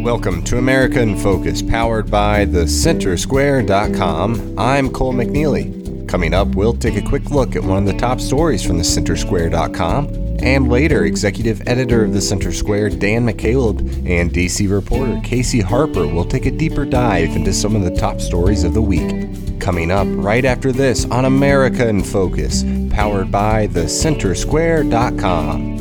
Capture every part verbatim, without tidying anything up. Welcome to America in Focus, powered by the center square dot com. I'm Cole McNeely. Coming up, we'll take a quick look at one of the top stories from the center square dot com, and later, executive editor of The Center Square, Dan McCaleb, and D C reporter Casey Harper will take a deeper dive into some of the top stories of the week. Coming up right after this on America in Focus, powered by the center square dot com.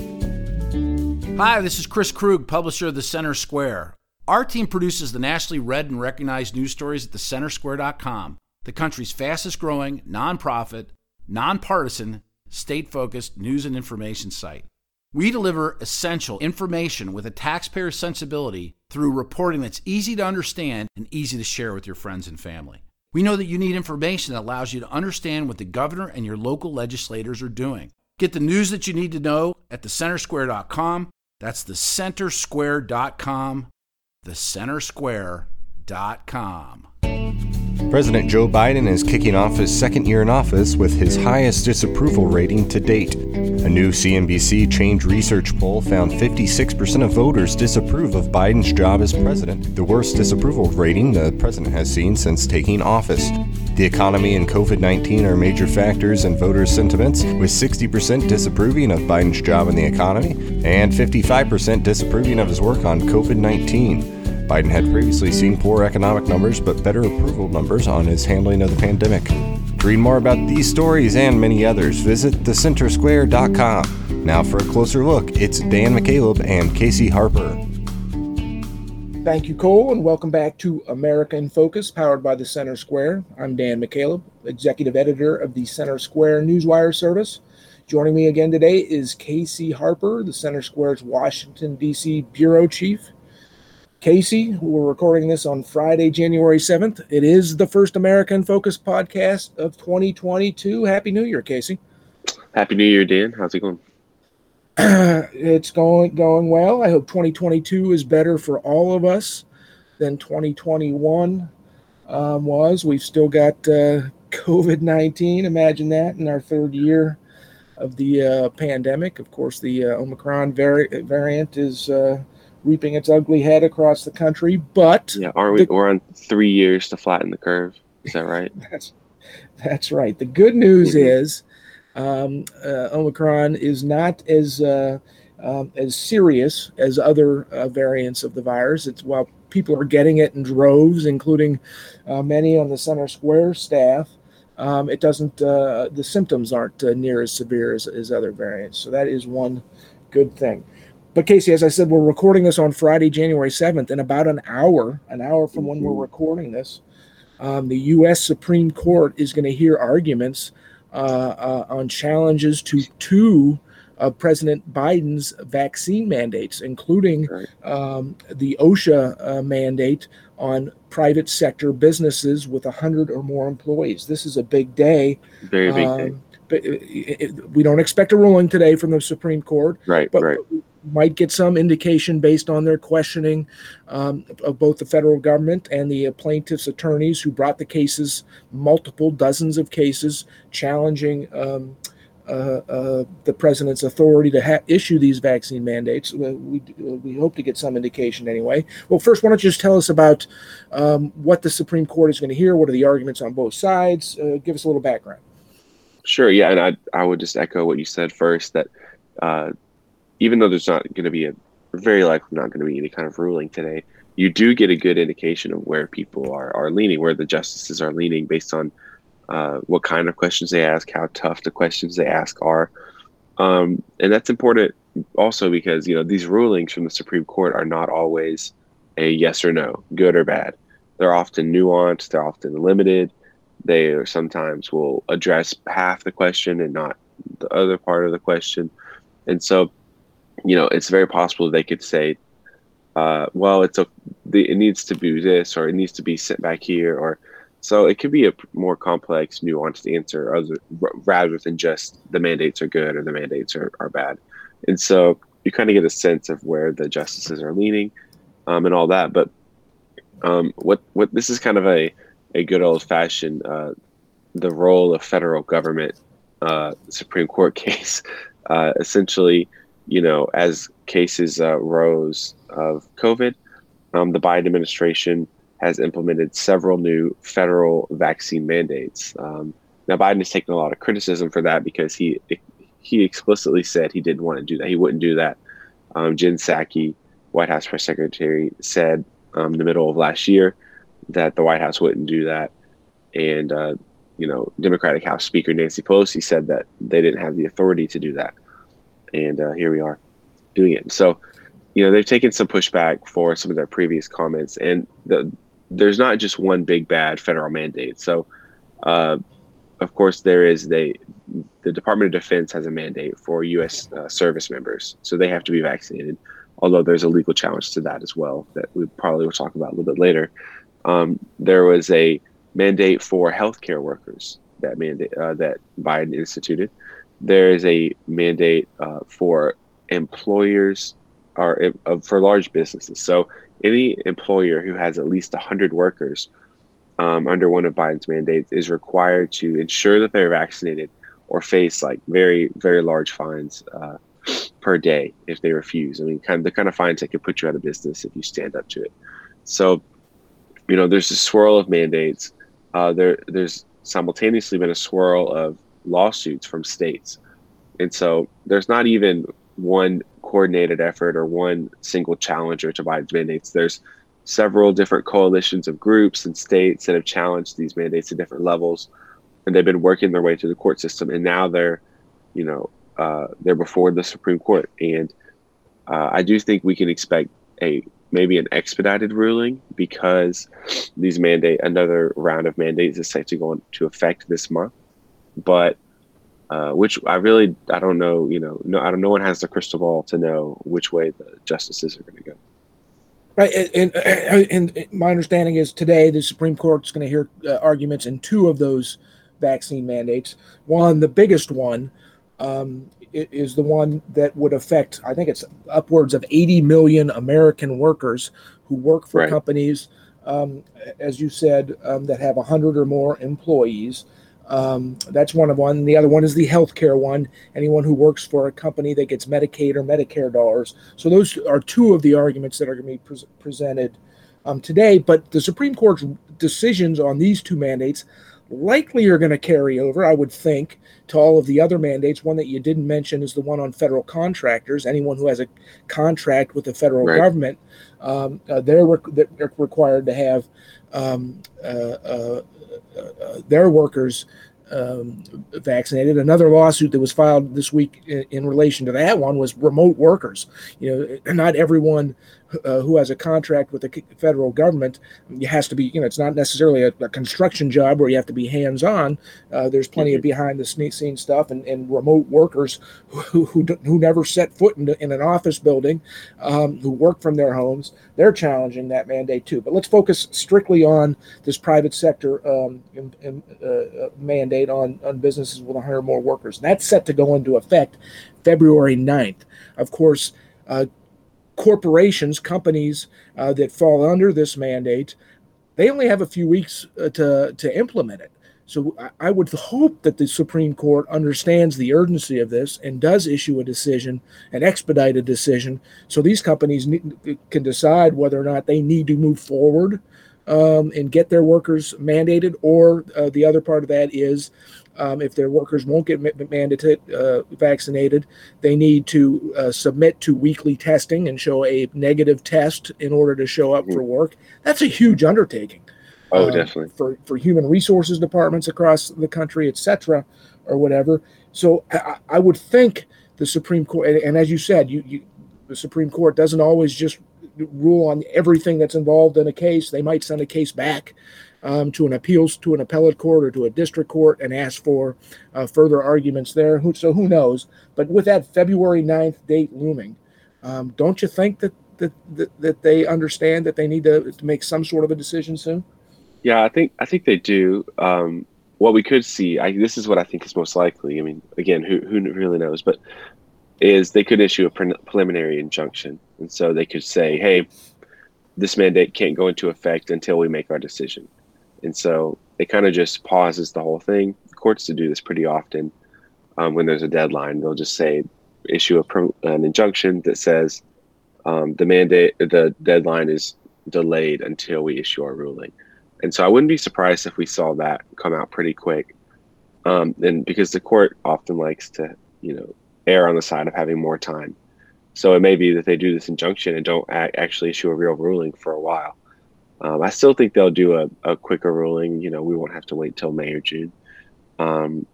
Hi, this is Chris Krug, publisher of The Center Square. Our team produces the nationally read and recognized news stories at the center square dot com, the country's fastest-growing, nonprofit, nonpartisan, state-focused news and information site. We deliver essential information with a taxpayer sensibility through reporting that's easy to understand and easy to share with your friends and family. We know that you need information that allows you to understand what the governor and your local legislators are doing. Get the news that you need to know at the center square dot com. That's the center square dot com, the center square dot com. President Joe Biden is kicking off his second year in office with his highest disapproval rating to date. A new C N B C Change Research poll found fifty-six percent of voters disapprove of Biden's job as president, the worst disapproval rating the president has seen since taking office. The economy and covid nineteen are major factors in voters' sentiments, with sixty percent disapproving of Biden's job in the economy and fifty-five percent disapproving of his work on covid nineteen. Biden had previously seen poor economic numbers but better approval numbers on his handling of the pandemic. To read more about these stories and many others, visit the center square dot com. Now for a closer look, it's Dan McCaleb and Casey Harper. Thank you, Cole, and welcome back to America in Focus, powered by The Center Square. I'm Dan McCaleb, executive editor of the Center Square Newswire service. Joining me again today is Casey Harper, the Center Square's Washington, D C bureau chief. Casey, we're recording this on Friday, January seventh. It is the first America in Focus podcast of twenty twenty-two. Happy New Year, Casey. Happy New Year, Dan. How's it going? It's going going well. I hope twenty twenty-two is better for all of us than twenty twenty-one um, was. We've still got uh, covid nineteen. Imagine that in our third year of the uh, pandemic. Of course, the uh, Omicron vari- variant is uh, reaping its ugly head across the country. But yeah, aren't we? The- we're on three years to flatten the curve. Is that right? that's that's right. The good news is. Um, uh, Omicron is not as uh, um, as serious as other uh, variants of the virus. It's while people are getting it in droves, including uh, many on the Center Square staff, um, it doesn't. Uh, the symptoms aren't uh, near as severe as, as other variants. So that is one good thing. But Casey, as I said, we're recording this on Friday, January seventh, in about an hour, an hour from when we're recording this. Um, the U S Supreme Court is going to hear arguments Uh, uh, on challenges to two of uh, President Biden's vaccine mandates, including right. um, the OSHA uh, mandate on private sector businesses with one hundred or more employees. This is a big day. Very big um, day. But it, it, we don't expect a ruling today from the Supreme Court. Right, but, right. But might get some indication based on their questioning um, of both the federal government and the plaintiffs' attorneys who brought the cases, multiple dozens of cases, challenging um, uh, uh, the president's authority to ha- issue these vaccine mandates. We, we we hope to get some indication anyway. Well, first, why don't you just tell us about um, what the Supreme Court is going to hear? What are the arguments on both sides? Uh, give us a little background. Sure. Yeah, and I I would just echo what you said first that. Uh, Even though there's not going to be a very likely not going to be any kind of ruling today, you do get a good indication of where people are, are leaning, where the justices are leaning based on uh, what kind of questions they ask, how tough the questions they ask are. Um, and that's important also because, you know, these rulings from the Supreme Court are not always a yes or no, good or bad. They're often nuanced. They're often limited. They are sometimes will address half the question and not the other part of the question. And so, you know, it's very possible they could say, uh, well, it's a, it needs to be this, or it needs to be sent back here. Or so it could be a more complex, nuanced answer other, rather than just the mandates are good or the mandates are, are bad. And so you kind of get a sense of where the justices are leaning um, and all that. But um, what what this is kind of a, a good old fashioned uh, the role of federal government uh, Supreme Court case, uh, essentially. You know, as cases uh, rose of COVID, um, the Biden administration has implemented several new federal vaccine mandates. Um, now, Biden has taken a lot of criticism for that because he he explicitly said he didn't want to do that. He wouldn't do that. Um, Jen Psaki, White House press secretary, said um, in the middle of last year that the White House wouldn't do that. And, uh, you know, Democratic House Speaker Nancy Pelosi said that they didn't have the authority to do that. And uh, here we are doing it. So, you know, they've taken some pushback for some of their previous comments. And the, there's not just one big bad federal mandate. So, uh, of course, there is they, the Department of Defense has a mandate for U S uh, service members. So they have to be vaccinated, although there's a legal challenge to that as well that we probably will talk about a little bit later. Um, there was a mandate for healthcare workers that mandate uh, that Biden instituted. There is a mandate uh, for employers or uh, for large businesses. So any employer who has at least one hundred workers um, under one of Biden's mandates is required to ensure that they're vaccinated or face like very, very large fines uh, per day if they refuse. I mean, kind of the kind of fines that could put you out of business if you stand up to it. So, you know, there's a swirl of mandates. Uh, there, there's simultaneously been a swirl of lawsuits from states. And so there's not even one coordinated effort or one single challenger to Biden's mandates. There's several different coalitions of groups and states that have challenged these mandates at different levels. And they've been working their way through the court system. And now they're, you know, uh, they're before the Supreme Court. And uh, I do think we can expect a maybe an expedited ruling because these mandate, another round of mandates is set to go into effect this month. But uh, which I really, I don't know, you know, no, I don't, no one has the crystal ball to know which way the justices are going to go. Right. And, and, and my understanding is today the Supreme Court's going to hear uh, arguments in two of those vaccine mandates. One, the biggest one um, is the one that would affect, I think it's upwards of eighty million American workers who work for right. companies, um, as you said, um, that have one hundred or more employees. Um, that's one of one. The other one is the healthcare one. Anyone who works for a company that gets Medicaid or Medicare dollars. So those are two of the arguments that are going to be pre- presented um, today. But the Supreme Court's decisions on these two mandates likely are going to carry over, I would think, to all of the other mandates. One that you didn't mention is the one on federal contractors. Anyone who has a contract with the federal right. government, um, uh, they're, re- they're required to have um, uh, uh, Uh, their workers um, vaccinated. Another lawsuit that was filed this week in, in relation to that one was remote workers. You know, not everyone uh, who has a contract with the federal government has to be, you know, it's not necessarily a, a construction job where you have to be hands-on. Uh, there's plenty of behind the scenes stuff and, and remote workers who who, who never set foot in, in an office building, um, who work from their homes. They're challenging that mandate too. But let's focus strictly on this private sector um, in, in, uh, mandate On, on businesses with one hundred or more workers. And that's set to go into effect February ninth. Of course, uh, corporations, companies uh, that fall under this mandate, they only have a few weeks uh, to, to implement it. So I, I would hope that the Supreme Court understands the urgency of this and does issue a decision, an expedited decision, so these companies ne- can decide whether or not they need to move forward Um, and get their workers mandated, or uh, the other part of that is um, if their workers won't get ma- mandated, uh, vaccinated, they need to uh, submit to weekly testing and show a negative test in order to show up for work. That's a huge undertaking. Oh, um, definitely. For, for human resources departments across the country, et cetera, or whatever. So I, I would think the Supreme Court, and, and as you said, you, you the Supreme Court doesn't always just rule on everything that's involved in a case. They might send a case back um, to an appeals to an appellate court or to a district court and ask for uh, further arguments there. Who, so who knows? But with that February ninth date looming, um, don't you think that that, that that they understand that they need to, to make some sort of a decision soon? Yeah, I think I think they do. Um, what we could see, I, this is what I think is most likely. I mean, again, who who really knows? But is they could issue a pre- preliminary injunction. And so they could say, hey, this mandate can't go into effect until we make our decision. And so it kind of just pauses the whole thing. Courts do this pretty often um, when there's a deadline. They'll just say, issue a pre- an injunction that says um, the mandate, the deadline is delayed until we issue our ruling. And so I wouldn't be surprised if we saw that come out pretty quick. Um, and because the court often likes to, you know, err on the side of having more time. So it may be that they do this injunction and don't act, actually issue a real ruling for a while. Um, I still think they'll do a, a quicker ruling. You know, we won't have to wait till May or June. Um,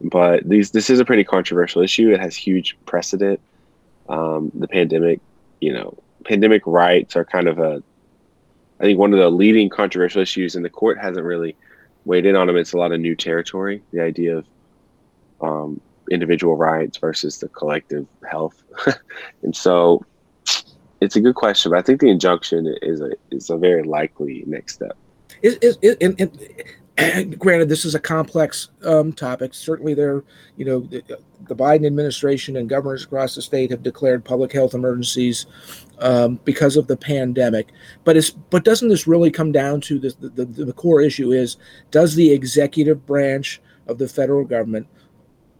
but these, this is a pretty controversial issue. It has huge precedent. Um, the pandemic, you know, pandemic rights are kind of a, I think one of the leading controversial issues, and the court hasn't really weighed in on them. It's a lot of new territory. The idea of um, individual rights versus the collective health, and so it's a good question. But I think the injunction is a is a very likely next step. Is is and, and, and granted, this is a complex um, topic. Certainly, there, you know, the, the Biden administration and governors across the state have declared public health emergencies um, because of the pandemic. But it's but doesn't this really come down to this, the, the the core issue is, does the executive branch of the federal government,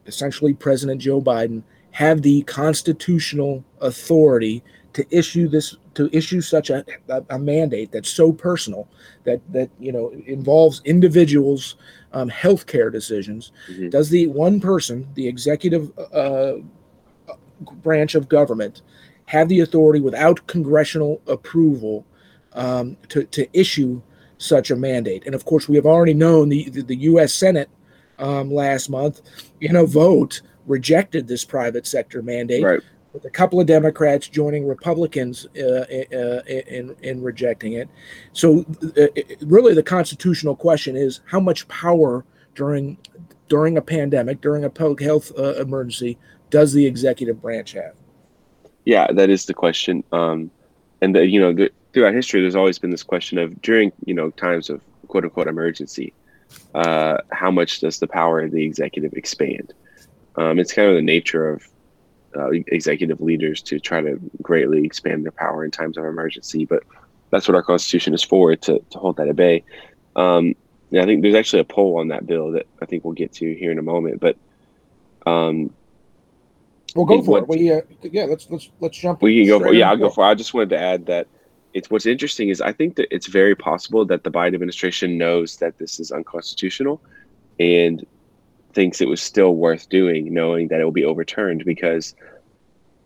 essentially President Joe Biden, have the constitutional authority to issue this, to issue such a, a, a mandate that's so personal that, that, you know, involves individuals' um, healthcare decisions? Mm-hmm. Does the one person, the executive uh, branch of government, have the authority without congressional approval um, to, to issue such a mandate? And of course, we have already known the, the, the U S Senate um, last month, in a vote, rejected this private sector mandate. Right. With a couple of Democrats joining Republicans uh, uh, in in rejecting it. So uh, it, really the constitutional question is, how much power during during a pandemic, during a public health uh, emergency, does the executive branch have? Yeah, that is the question. Um, and, the, you know, the, throughout history, there's always been this question of, during, you know, times of quote unquote emergency, uh, how much does the power of the executive expand? Um, it's kind of the nature of Uh, executive leaders to try to greatly expand their power in times of emergency, but that's what our Constitution is for, to to hold that at bay. Um, and I think there's actually a poll on that bill that I think we'll get to here in a moment. But um, well, go for it. We, uh, yeah, let's let's let's jump. We can go for it. Yeah, I'll go for it. I just wanted to add that it's what's interesting is I think that it's very possible that the Biden administration knows that this is unconstitutional and thinks it was still worth doing, knowing that it will be overturned, because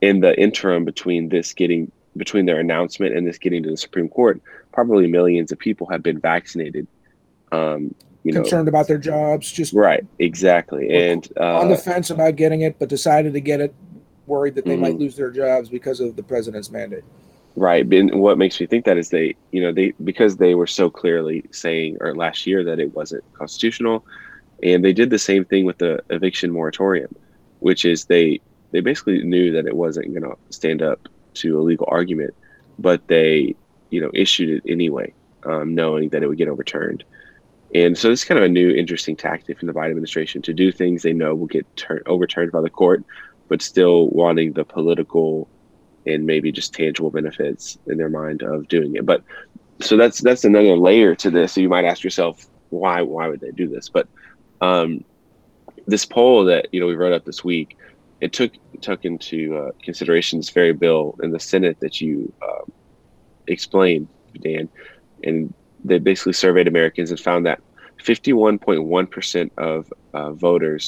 in the interim between this getting between their announcement and this getting to the Supreme Court, probably millions of people have been vaccinated. Um, you Concerned know, about their jobs, just right, exactly, and uh, on the fence about getting it, but decided to get it, worried that they mm-hmm. might lose their jobs because of the president's mandate. Right, and what makes me think that is they, you know, they because they were so clearly saying, or last year, that it wasn't constitutional. And they did the same thing with the eviction moratorium, which is they they basically knew that it wasn't going to stand up to a legal argument, but they, you know, issued it anyway, um, knowing that it would get overturned. And so it's kind of a new, interesting tactic from the Biden administration to do things they know will get tur- overturned by the court, but still wanting the political and maybe just tangible benefits in their mind of doing it. But so that's that's another layer to this. So you might ask yourself, why why would they do this? But Um, this poll that, you know, we wrote up this week, it took took into uh, consideration this very bill in the Senate that you um, explained, Dan, and they basically surveyed Americans and found that fifty-one point one percent of uh, voters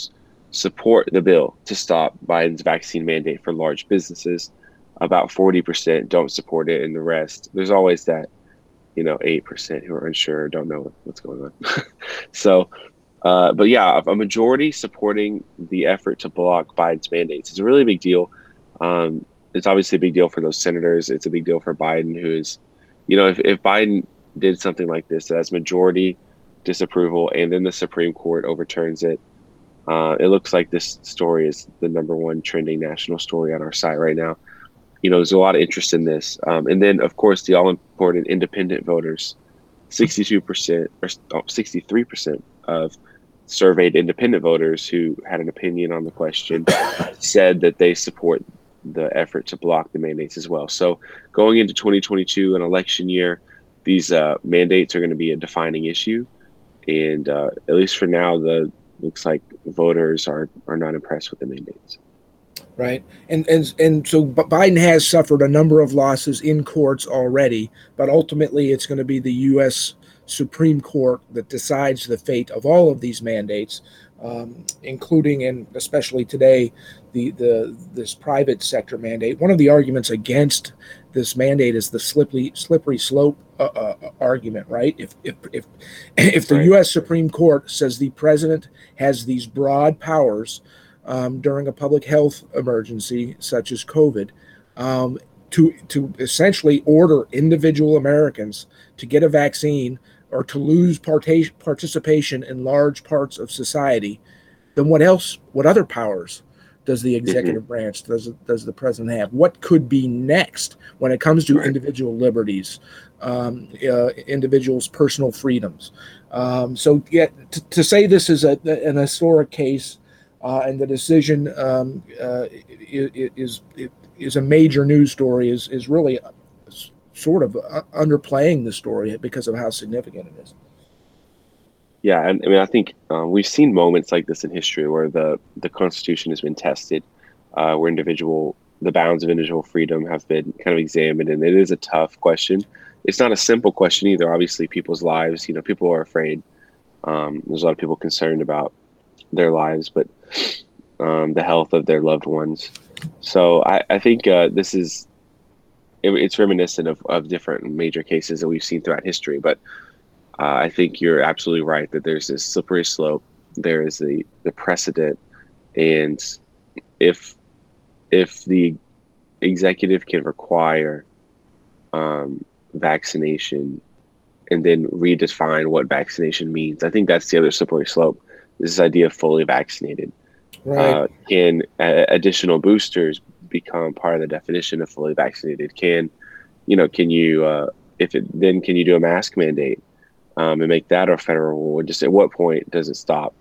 support the bill to stop Biden's vaccine mandate for large businesses. About forty percent don't support it, and the rest, there's always that, you know, eight percent who are unsure, don't know what's going on. So. Uh, but yeah, a majority supporting the effort to block Biden's mandates. It's a really big deal. Um, it's obviously a big deal for those senators. It's a big deal for Biden, who is, you know, if, if Biden did something like this, that has majority disapproval, and then the Supreme Court overturns it. Uh, it looks like this story is the number one trending national story on our site right now. You know, there's a lot of interest in this. Um, and then, of course, the all-important independent voters, sixty-two percent or oh, sixty-three percent of surveyed independent voters who had an opinion on the question said that they support the effort to block the mandates as well. So going into twenty twenty-two, an election year, these uh, mandates are going to be a defining issue. And uh, at least for now, the looks like voters are, are not impressed with the mandates. right? And and and so Biden has suffered a number of losses in courts already, but ultimately it's going to be the U S Supreme Court that decides the fate of all of these mandates, um, including and especially today, the the this private sector mandate. One of the arguments against this mandate is the slippery slippery slope uh, uh, argument, right? If if if if the U S Supreme Court says the president has these broad powers um, during a public health emergency such as COVID, um, to to essentially order individual Americans to get a vaccine or to lose parta- participation in large parts of society, then what else? What other powers does the executive mm-hmm. branch, does does the president have? What could be next when it comes to right. individual liberties, um, uh, individuals' personal freedoms? Um, so yeah, t- to say this is a, an historic case uh, and the decision um, uh, is is a major news story is is really sort of underplaying the story because of how significant it is. Yeah, I mean, I think uh, we've seen moments like this in history where the, the Constitution has been tested, uh, where individual the bounds of individual freedom have been kind of examined, and it is a tough question. It's not a simple question either. Obviously, people's lives, you know, people are afraid. Um, there's a lot of people concerned about their lives, but um, the health of their loved ones. So I, I think uh, this is it, it's reminiscent of, of different major cases that we've seen throughout history, but. Uh, I think you're absolutely right that there's this slippery slope. There is the, the precedent, and if if the executive can require um, vaccination and then redefine what vaccination means, I think that's the other slippery slope. This idea of fully vaccinated. Right. Uh, can uh, additional boosters become part of the definition of fully vaccinated? Can you know? Can you uh, if it then can you do a mask mandate? Um, and make that a federal rule. Just at what point does it stop?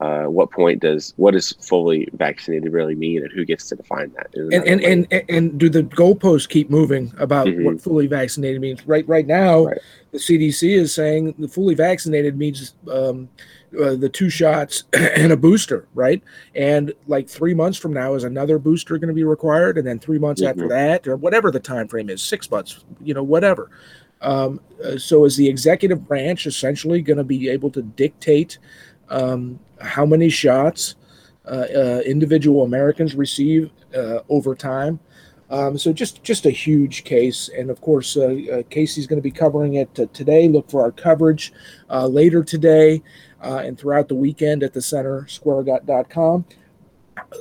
Uh, what point does what does fully vaccinated really mean, and who gets to define that? And and, and and and do the goalposts keep moving about mm-hmm. what fully vaccinated means? Right, right now, right. The C D C is saying the fully vaccinated means um, uh, the two shots and a booster, right? And like three months from now, is another booster going to be required? And then three months mm-hmm. after that, or whatever the time frame is, six months, you know, whatever. Um, so is the executive branch essentially going to be able to dictate um, how many shots uh, uh, individual Americans receive uh, over time? Um, so just, just a huge case. And of course, uh, uh, Casey's going to be covering it uh, today. Look for our coverage uh, later today uh, and throughout the weekend at the center square dot com.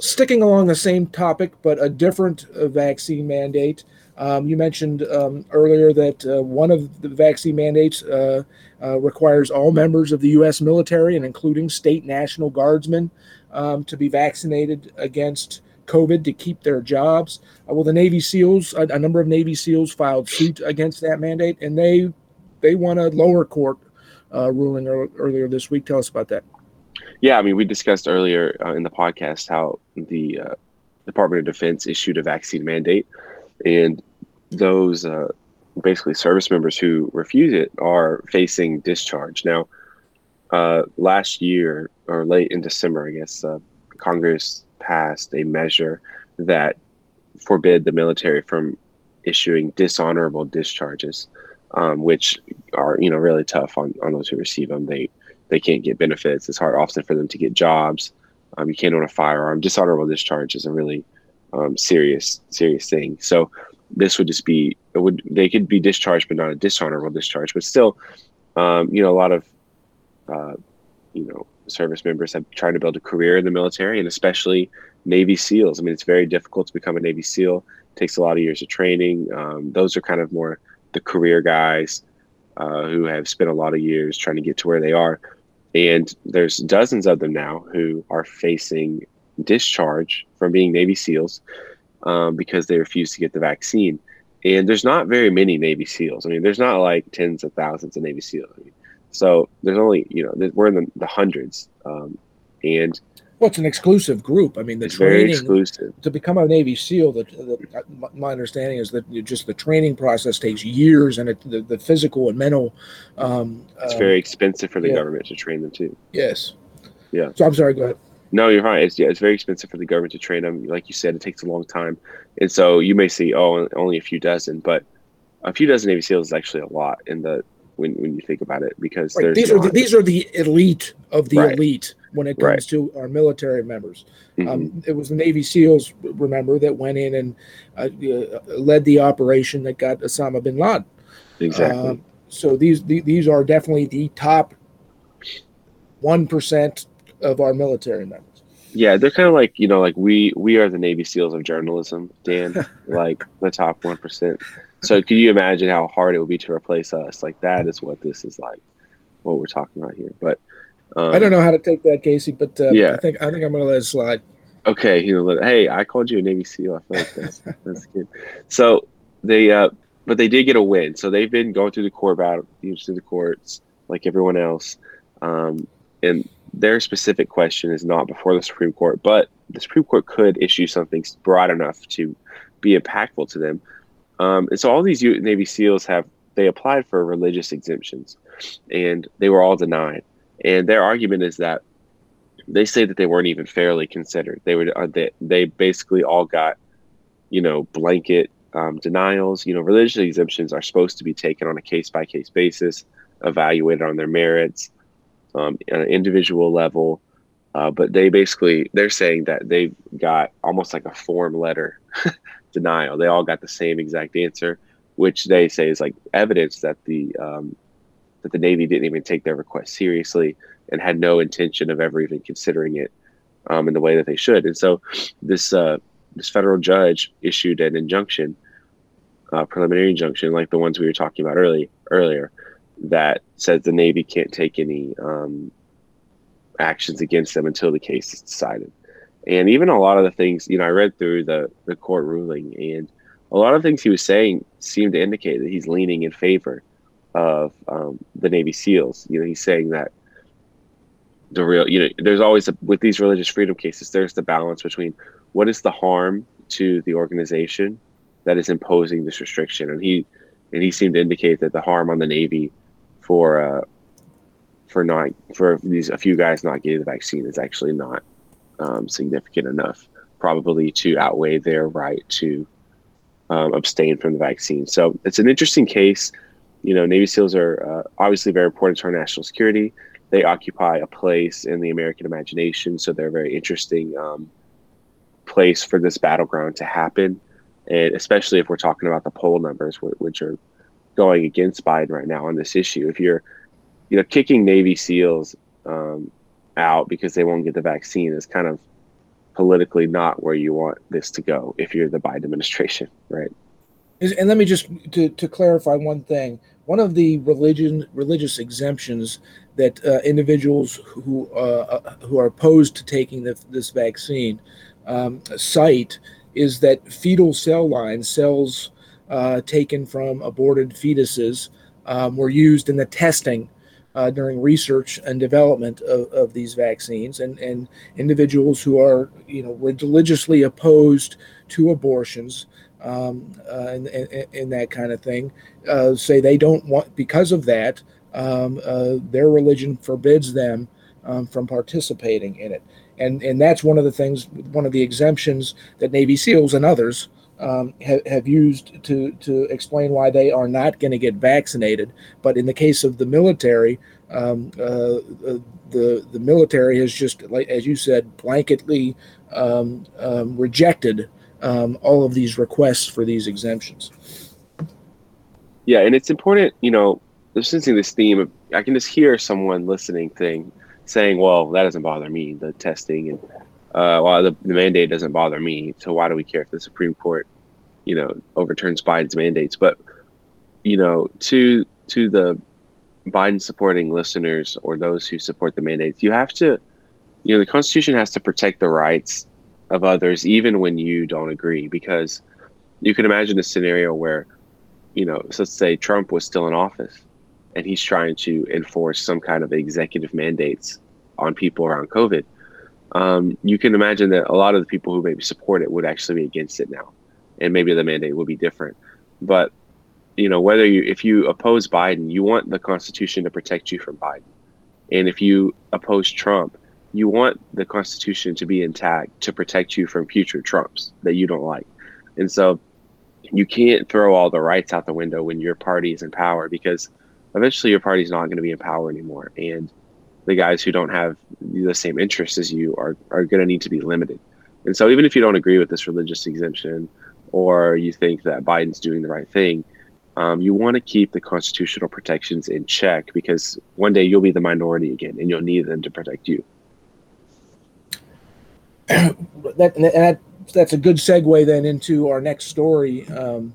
Sticking along the same topic, but a different uh, vaccine mandate. Um, you mentioned um, earlier that uh, one of the vaccine mandates uh, uh, requires all members of the U S military and including state National Guardsmen um, to be vaccinated against COVID to keep their jobs. Uh, well, the Navy SEALs, a, a number of Navy SEALs filed suit against that mandate, and they they won a lower court uh, ruling er- earlier this week. Tell us about that. Yeah, I mean, we discussed earlier uh, in the podcast how the uh, Department of Defense issued a vaccine mandate. And those uh, basically service members who refuse it are facing discharge. Now, uh, last year or late in December, I guess, uh, Congress passed a measure that forbid the military from issuing dishonorable discharges, um, which are, you know, really tough on, on those who receive them. They they can't get benefits. It's hard often for them to get jobs. Um, you can't own a firearm. Dishonorable discharge is a really Um, serious, serious thing. So this would just be, it would, they could be discharged, but not a dishonorable discharge, but still, um, you know, a lot of, uh, you know, service members have tried to build a career in the military, and especially Navy SEALs. I mean, it's very difficult to become a Navy SEAL. It takes a lot of years of training. Um, those are kind of more the career guys uh, who have spent a lot of years trying to get to where they are. And there's dozens of them now who are facing discharge from being Navy SEALs um, because they refuse to get the vaccine. And there's not very many Navy SEALs. I mean, there's not like tens of thousands of Navy SEALs. I mean, so there's only, you know, we're in the, the hundreds. Um, and well, it's an exclusive group. I mean, the training, very exclusive. To become a Navy SEAL, the, the, my understanding is that just the training process takes years, and it, the, the physical and mental. Um, it's um, very expensive for the yeah. government to train them too. Yes. Yeah. So I'm sorry, go ahead. No, you're right. It's, yeah, it's very expensive for the government to train them. Like you said, it takes a long time. And so you may see, oh, only a few dozen, but a few dozen Navy SEALs is actually a lot in the when when you think about it, because right. these are the, these are the elite of the right. elite when it comes right. to our military members. Mm-hmm. Um, it was the Navy SEALs, remember, that went in and uh, uh, led the operation that got Osama bin Laden. Exactly. Uh, so these these are definitely the top one percent of our military members. Yeah, they're kind of like, you know, like we we are the Navy SEALs of journalism, Dan, like the top one percent. So can you imagine how hard it would be to replace us? Like that is what this is like, what we're talking about here. But um, I don't know how to take that, Casey, but uh, yeah. I think I think I'm going to let it slide. Okay. You know, let, hey, I called you a Navy SEAL. I feel like that's, that's good. So they, uh, but they did get a win. So they've been going through the court battle, through the courts, like everyone else. Um, and their specific question is not before the Supreme Court, but the Supreme Court could issue something broad enough to be impactful to them. Um, and so all these Navy SEALs have, they applied for religious exemptions and they were all denied. And their argument is that they say that they weren't even fairly considered. They were, they, they basically all got, you know, blanket um, denials. You know, religious exemptions are supposed to be taken on a case by case basis, evaluated on their merits, um, at an individual level. Uh, but they basically, they're saying that they got almost like a form letter denial. They all got the same exact answer, which they say is like evidence that the um, that the Navy didn't even take their request seriously and had no intention of ever even considering it um, in the way that they should. And so this uh, this federal judge issued an injunction, uh, preliminary injunction, like the ones we were talking about early, earlier, that says the Navy can't take any um, actions against them until the case is decided. And even a lot of the things, you know, I read through the, the court ruling, and a lot of things he was saying seemed to indicate that he's leaning in favor of um, the Navy SEALs. You know, he's saying that the real, you know, there's always, a, with these religious freedom cases, there's the balance between what is the harm to the organization that is imposing this restriction. And he, and he seemed to indicate that the harm on the Navy for, uh, for not, for these, a few guys not getting the vaccine is actually not Um, significant enough, probably, to outweigh their right to um, abstain from the vaccine. So it's an interesting case. You know, Navy SEALs are uh, obviously very important to our national security. They occupy a place in the American imagination, so they're a very interesting um, place for this battleground to happen, and especially if we're talking about the poll numbers, w- which are going against Biden right now on this issue. If you're, you know, kicking Navy SEALs um, out because they won't get the vaccine is kind of politically not where you want this to go if you're the Biden administration, right? And let me just to, to clarify one thing. One of the religion religious exemptions that uh, individuals who uh, who are opposed to taking the, this vaccine um, cite is that fetal cell lines, cells uh, taken from aborted fetuses, um, were used in the testing Uh, during research and development of, of these vaccines, and, and individuals who are, you know, religiously opposed to abortions um, uh, and, and, and that kind of thing, uh, say they don't want, because of that, um, uh, their religion forbids them um, from participating in it. And and that's one of the things, one of the exemptions that Navy SEALs and others Um, ha- have used to, to explain why they are not going to get vaccinated. But in the case of the military, um, uh, uh, the the military has just, like as you said, blanketly um, um, rejected um, all of these requests for these exemptions. Yeah, and it's important, you know, I'm sensing this theme of, I can just hear someone listening thing saying, well, that doesn't bother me, the testing and Uh, well, the, the mandate doesn't bother me, so why do we care if the Supreme Court, you know, overturns Biden's mandates? But, you know, to to the Biden supporting listeners or those who support the mandates, you have to, you know, the Constitution has to protect the rights of others, even when you don't agree, because you can imagine a scenario where, you know, so let's say Trump was still in office and he's trying to enforce some kind of executive mandates on people around COVID. Um, you can imagine that a lot of the people who maybe support it would actually be against it now, and maybe the mandate would be different. But, you know, whether you, if you oppose Biden, you want the Constitution to protect you from Biden. And if you oppose Trump, you want the Constitution to be intact to protect you from future Trumps that you don't like. And so you can't throw all the rights out the window when your party is in power, because eventually your party's not going to be in power anymore. And the guys who don't have the same interests as you are, are going to need to be limited. And so even if you don't agree with this religious exemption, or you think that Biden's doing the right thing, um, you want to keep the constitutional protections in check, because one day you'll be the minority again and you'll need them to protect you. that, and that that's a good segue then into our next story, um,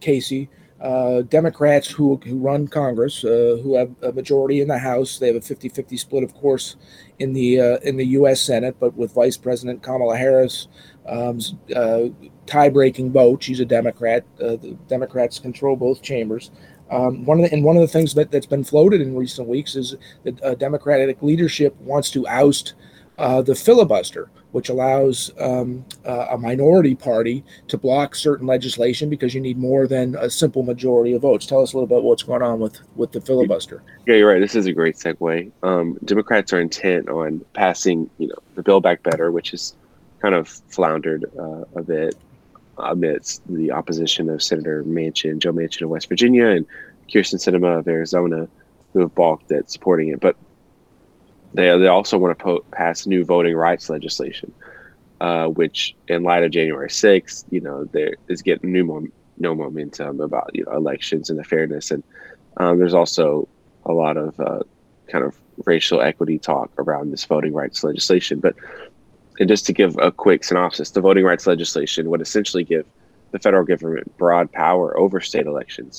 Casey. Uh, Democrats who who run Congress, uh, who have a majority in the House, they have a fifty-fifty split, of course, in the uh, in the U S Senate, but with Vice President Kamala Harris, um, uh, tie-breaking vote. She's a Democrat. Uh, the Democrats control both chambers. Um, one of the, and one of the things that, that's been floated in recent weeks is that uh, Democratic leadership wants to oust Uh, the filibuster, which allows um, uh, a minority party to block certain legislation because you need more than a simple majority of votes. Tell us a little bit what's going on with, with the filibuster. Yeah, you're right. This is a great segue. Um, Democrats are intent on passing, you know, the Build Back Better, which has kind of floundered uh, a bit amidst the opposition of Senator Manchin, Joe Manchin of West Virginia, and Kyrsten Sinema of Arizona, who have balked at supporting it. But They they also want to po- pass new voting rights legislation, uh, which in light of January sixth, you know, there is getting new mom- no momentum about, you know, elections and the fairness. And um, there's also a lot of uh, kind of racial equity talk around this voting rights legislation. But and just to give a quick synopsis, the voting rights legislation would essentially give the federal government broad power over state elections.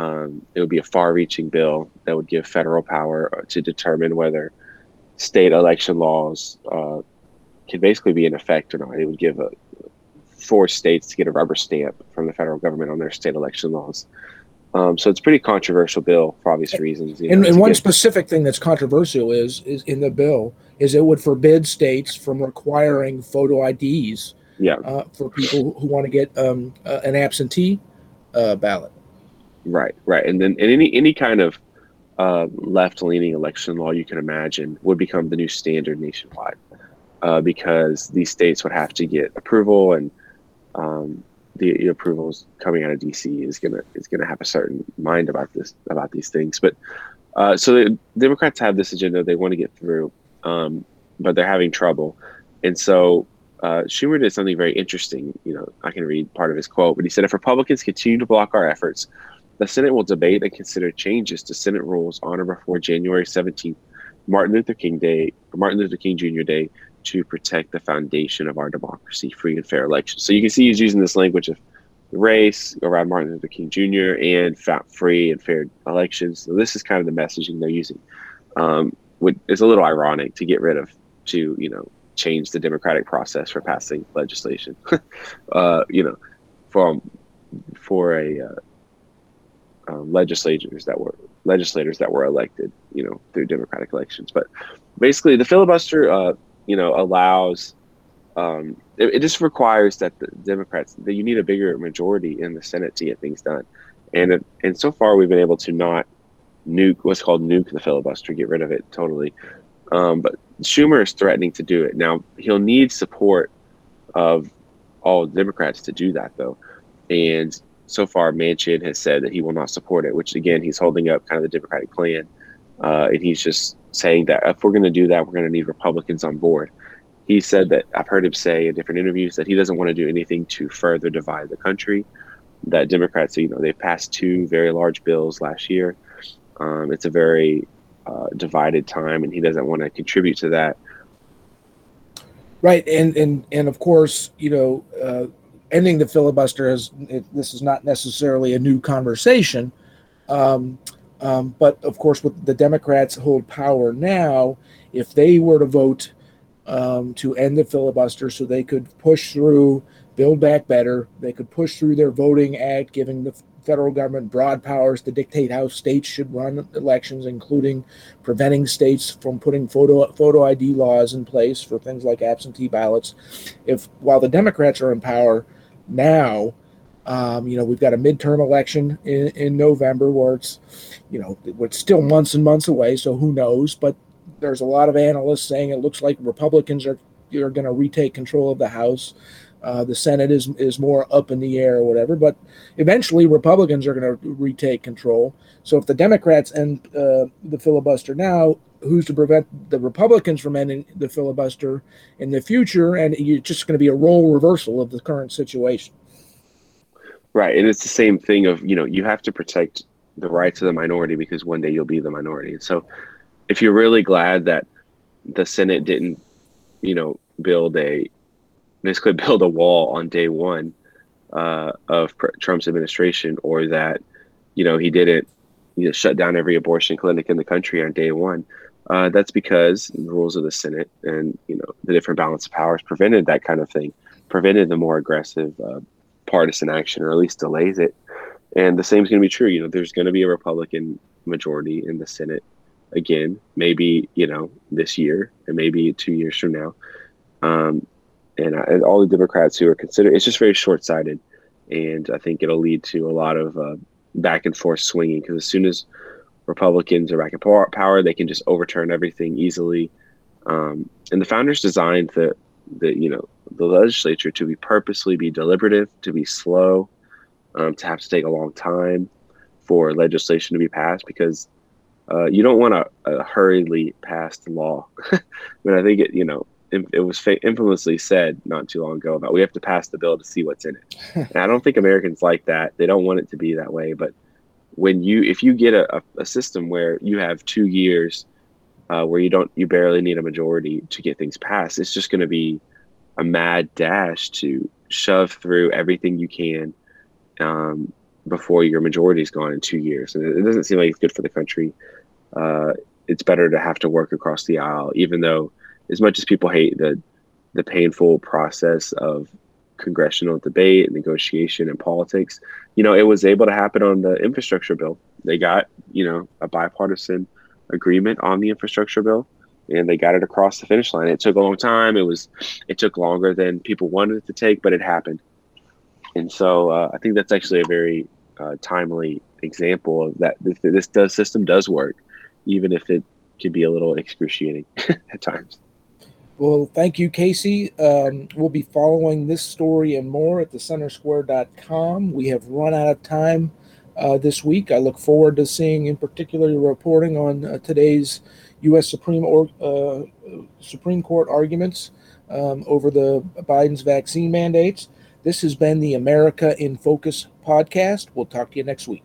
Um, it would be a far-reaching bill that would give federal power to determine whether state election laws uh, could basically be in effect or not. It would give a, four states to get a rubber stamp from the federal government on their state election laws. Um, so it's a pretty controversial bill for obvious reasons. You know, and and one good. specific thing that's controversial is, is in the bill is it would forbid states from requiring photo I Ds yeah. uh, for people who want to get um, uh, an absentee uh, ballot. Right, right. And then and any any kind of Uh, left-leaning election law you can imagine would become the new standard nationwide, uh, because these states would have to get approval, and um, the approvals coming out of D C is gonna is gonna have a certain mind about this about these things. But uh, so the Democrats have this agenda they want to get through, um, but they're having trouble, and so uh, Schumer did something very interesting. You know, I can read part of his quote, but he said, "If Republicans continue to block our efforts, the Senate will debate and consider changes to Senate rules on or before January seventeenth, Martin Luther King Day, Martin Luther King Junior Day, to protect the foundation of our democracy, free and fair elections." So you can see he's using this language of race around Martin Luther King Junior and free and fair elections. So this is kind of the messaging they're using. Um, it's a little ironic to get rid of, to, you know, change the democratic process for passing legislation, uh, you know, from for a. Uh, Um, legislators that were legislators that were elected, you know, through democratic elections. But basically, the filibuster, uh, you know, allows um, it, it just requires that the Democrats, that you need a bigger majority in the Senate to get things done. And it, and so far, we've been able to not nuke what's called nuke the filibuster, get rid of it totally. Um, but Schumer is threatening to do it now. He'll need support of all Democrats to do that, though, and so far, Manchin has said that he will not support it, which, again, he's holding up kind of the Democratic plan. Uh, and he's just saying that if we're going to do that, we're going to need Republicans on board. He said that, I've heard him say in different interviews, that he doesn't want to do anything to further divide the country. That Democrats, you know, they passed two very large bills last year. Um, it's a very uh, divided time, and he doesn't want to contribute to that. Right. And, and, and of course, you know, uh, ending the filibuster is it, this is not necessarily a new conversation, um, um, but of course, with the Democrats hold power now, if they were to vote um, to end the filibuster, so they could push through Build Back Better, they could push through their voting act, giving the federal government broad powers to dictate how states should run elections, including preventing states from putting photo photo I D laws in place for things like absentee ballots. If while the Democrats are in power now, um, you know, we've got a midterm election in, in November, where it's, you know, it's still months and months away, so who knows? But There's a lot of analysts saying it looks like Republicans are are going to retake control of the House. Uh, the Senate is is more up in the air or whatever, but eventually Republicans are going to retake control. So if the Democrats end uh, the filibuster now, who's to prevent the Republicans from ending the filibuster in the future? And it's just going to be a role reversal of the current situation. Right. And it's the same thing of, you know, you have to protect the rights of the minority because one day you'll be the minority. So if you're really glad that the Senate didn't, you know, build a, this could build a wall on day one uh, of pr- Trump's administration, or that, you know, he didn't you know, shut down every abortion clinic in the country on day one. Uh, that's because the rules of the Senate and, you know, the different balance of powers prevented that kind of thing, prevented the more aggressive uh, partisan action, or at least delays it. And the same is going to be true. You know, there's going to be a Republican majority in the Senate again, maybe, you know, this year and maybe two years from now. Um, And, I, and all the Democrats who are considered, it's just very short-sighted. And I think it'll lead to a lot of uh, back and forth swinging, because as soon as Republicans are back in power, they can just overturn everything easily. Um, and the founders designed the, the, you know, the legislature to be purposely be deliberative, to be slow, um, to have to take a long time for legislation to be passed, because uh, you don't want to uh, hurriedly pass the law. I mean, I think it, you know, it was infamously said not too long ago about we have to pass the bill to see what's in it. And I don't think Americans like that. They don't want it to be that way. But when you, if you get a, a system where you have two years uh, where you don't, you barely need a majority to get things passed, it's just going to be a mad dash to shove through everything you can um, before your majority is gone in two years. And it doesn't seem like it's good for the country. Uh, it's better to have to work across the aisle, even though, as much as people hate the the painful process of congressional debate and negotiation and politics, you know, it was able to happen on the infrastructure bill. They got, you know, a bipartisan agreement on the infrastructure bill, and they got it across the finish line. It took a long time. It was, it took longer than people wanted it to take, but it happened. And so uh, I think that's actually a very uh, timely example of that. This, this does, system does work, even if it could be a little excruciating at times. Well, thank you, Casey. Um, we'll be following this story and more at the center square dot com. We have run out of time uh, this week. I look forward to seeing, in particular, your reporting on uh, today's U S Supreme or, uh, Supreme Court arguments um, over the Biden's vaccine mandates. This has been the America in Focus podcast. We'll talk to you next week.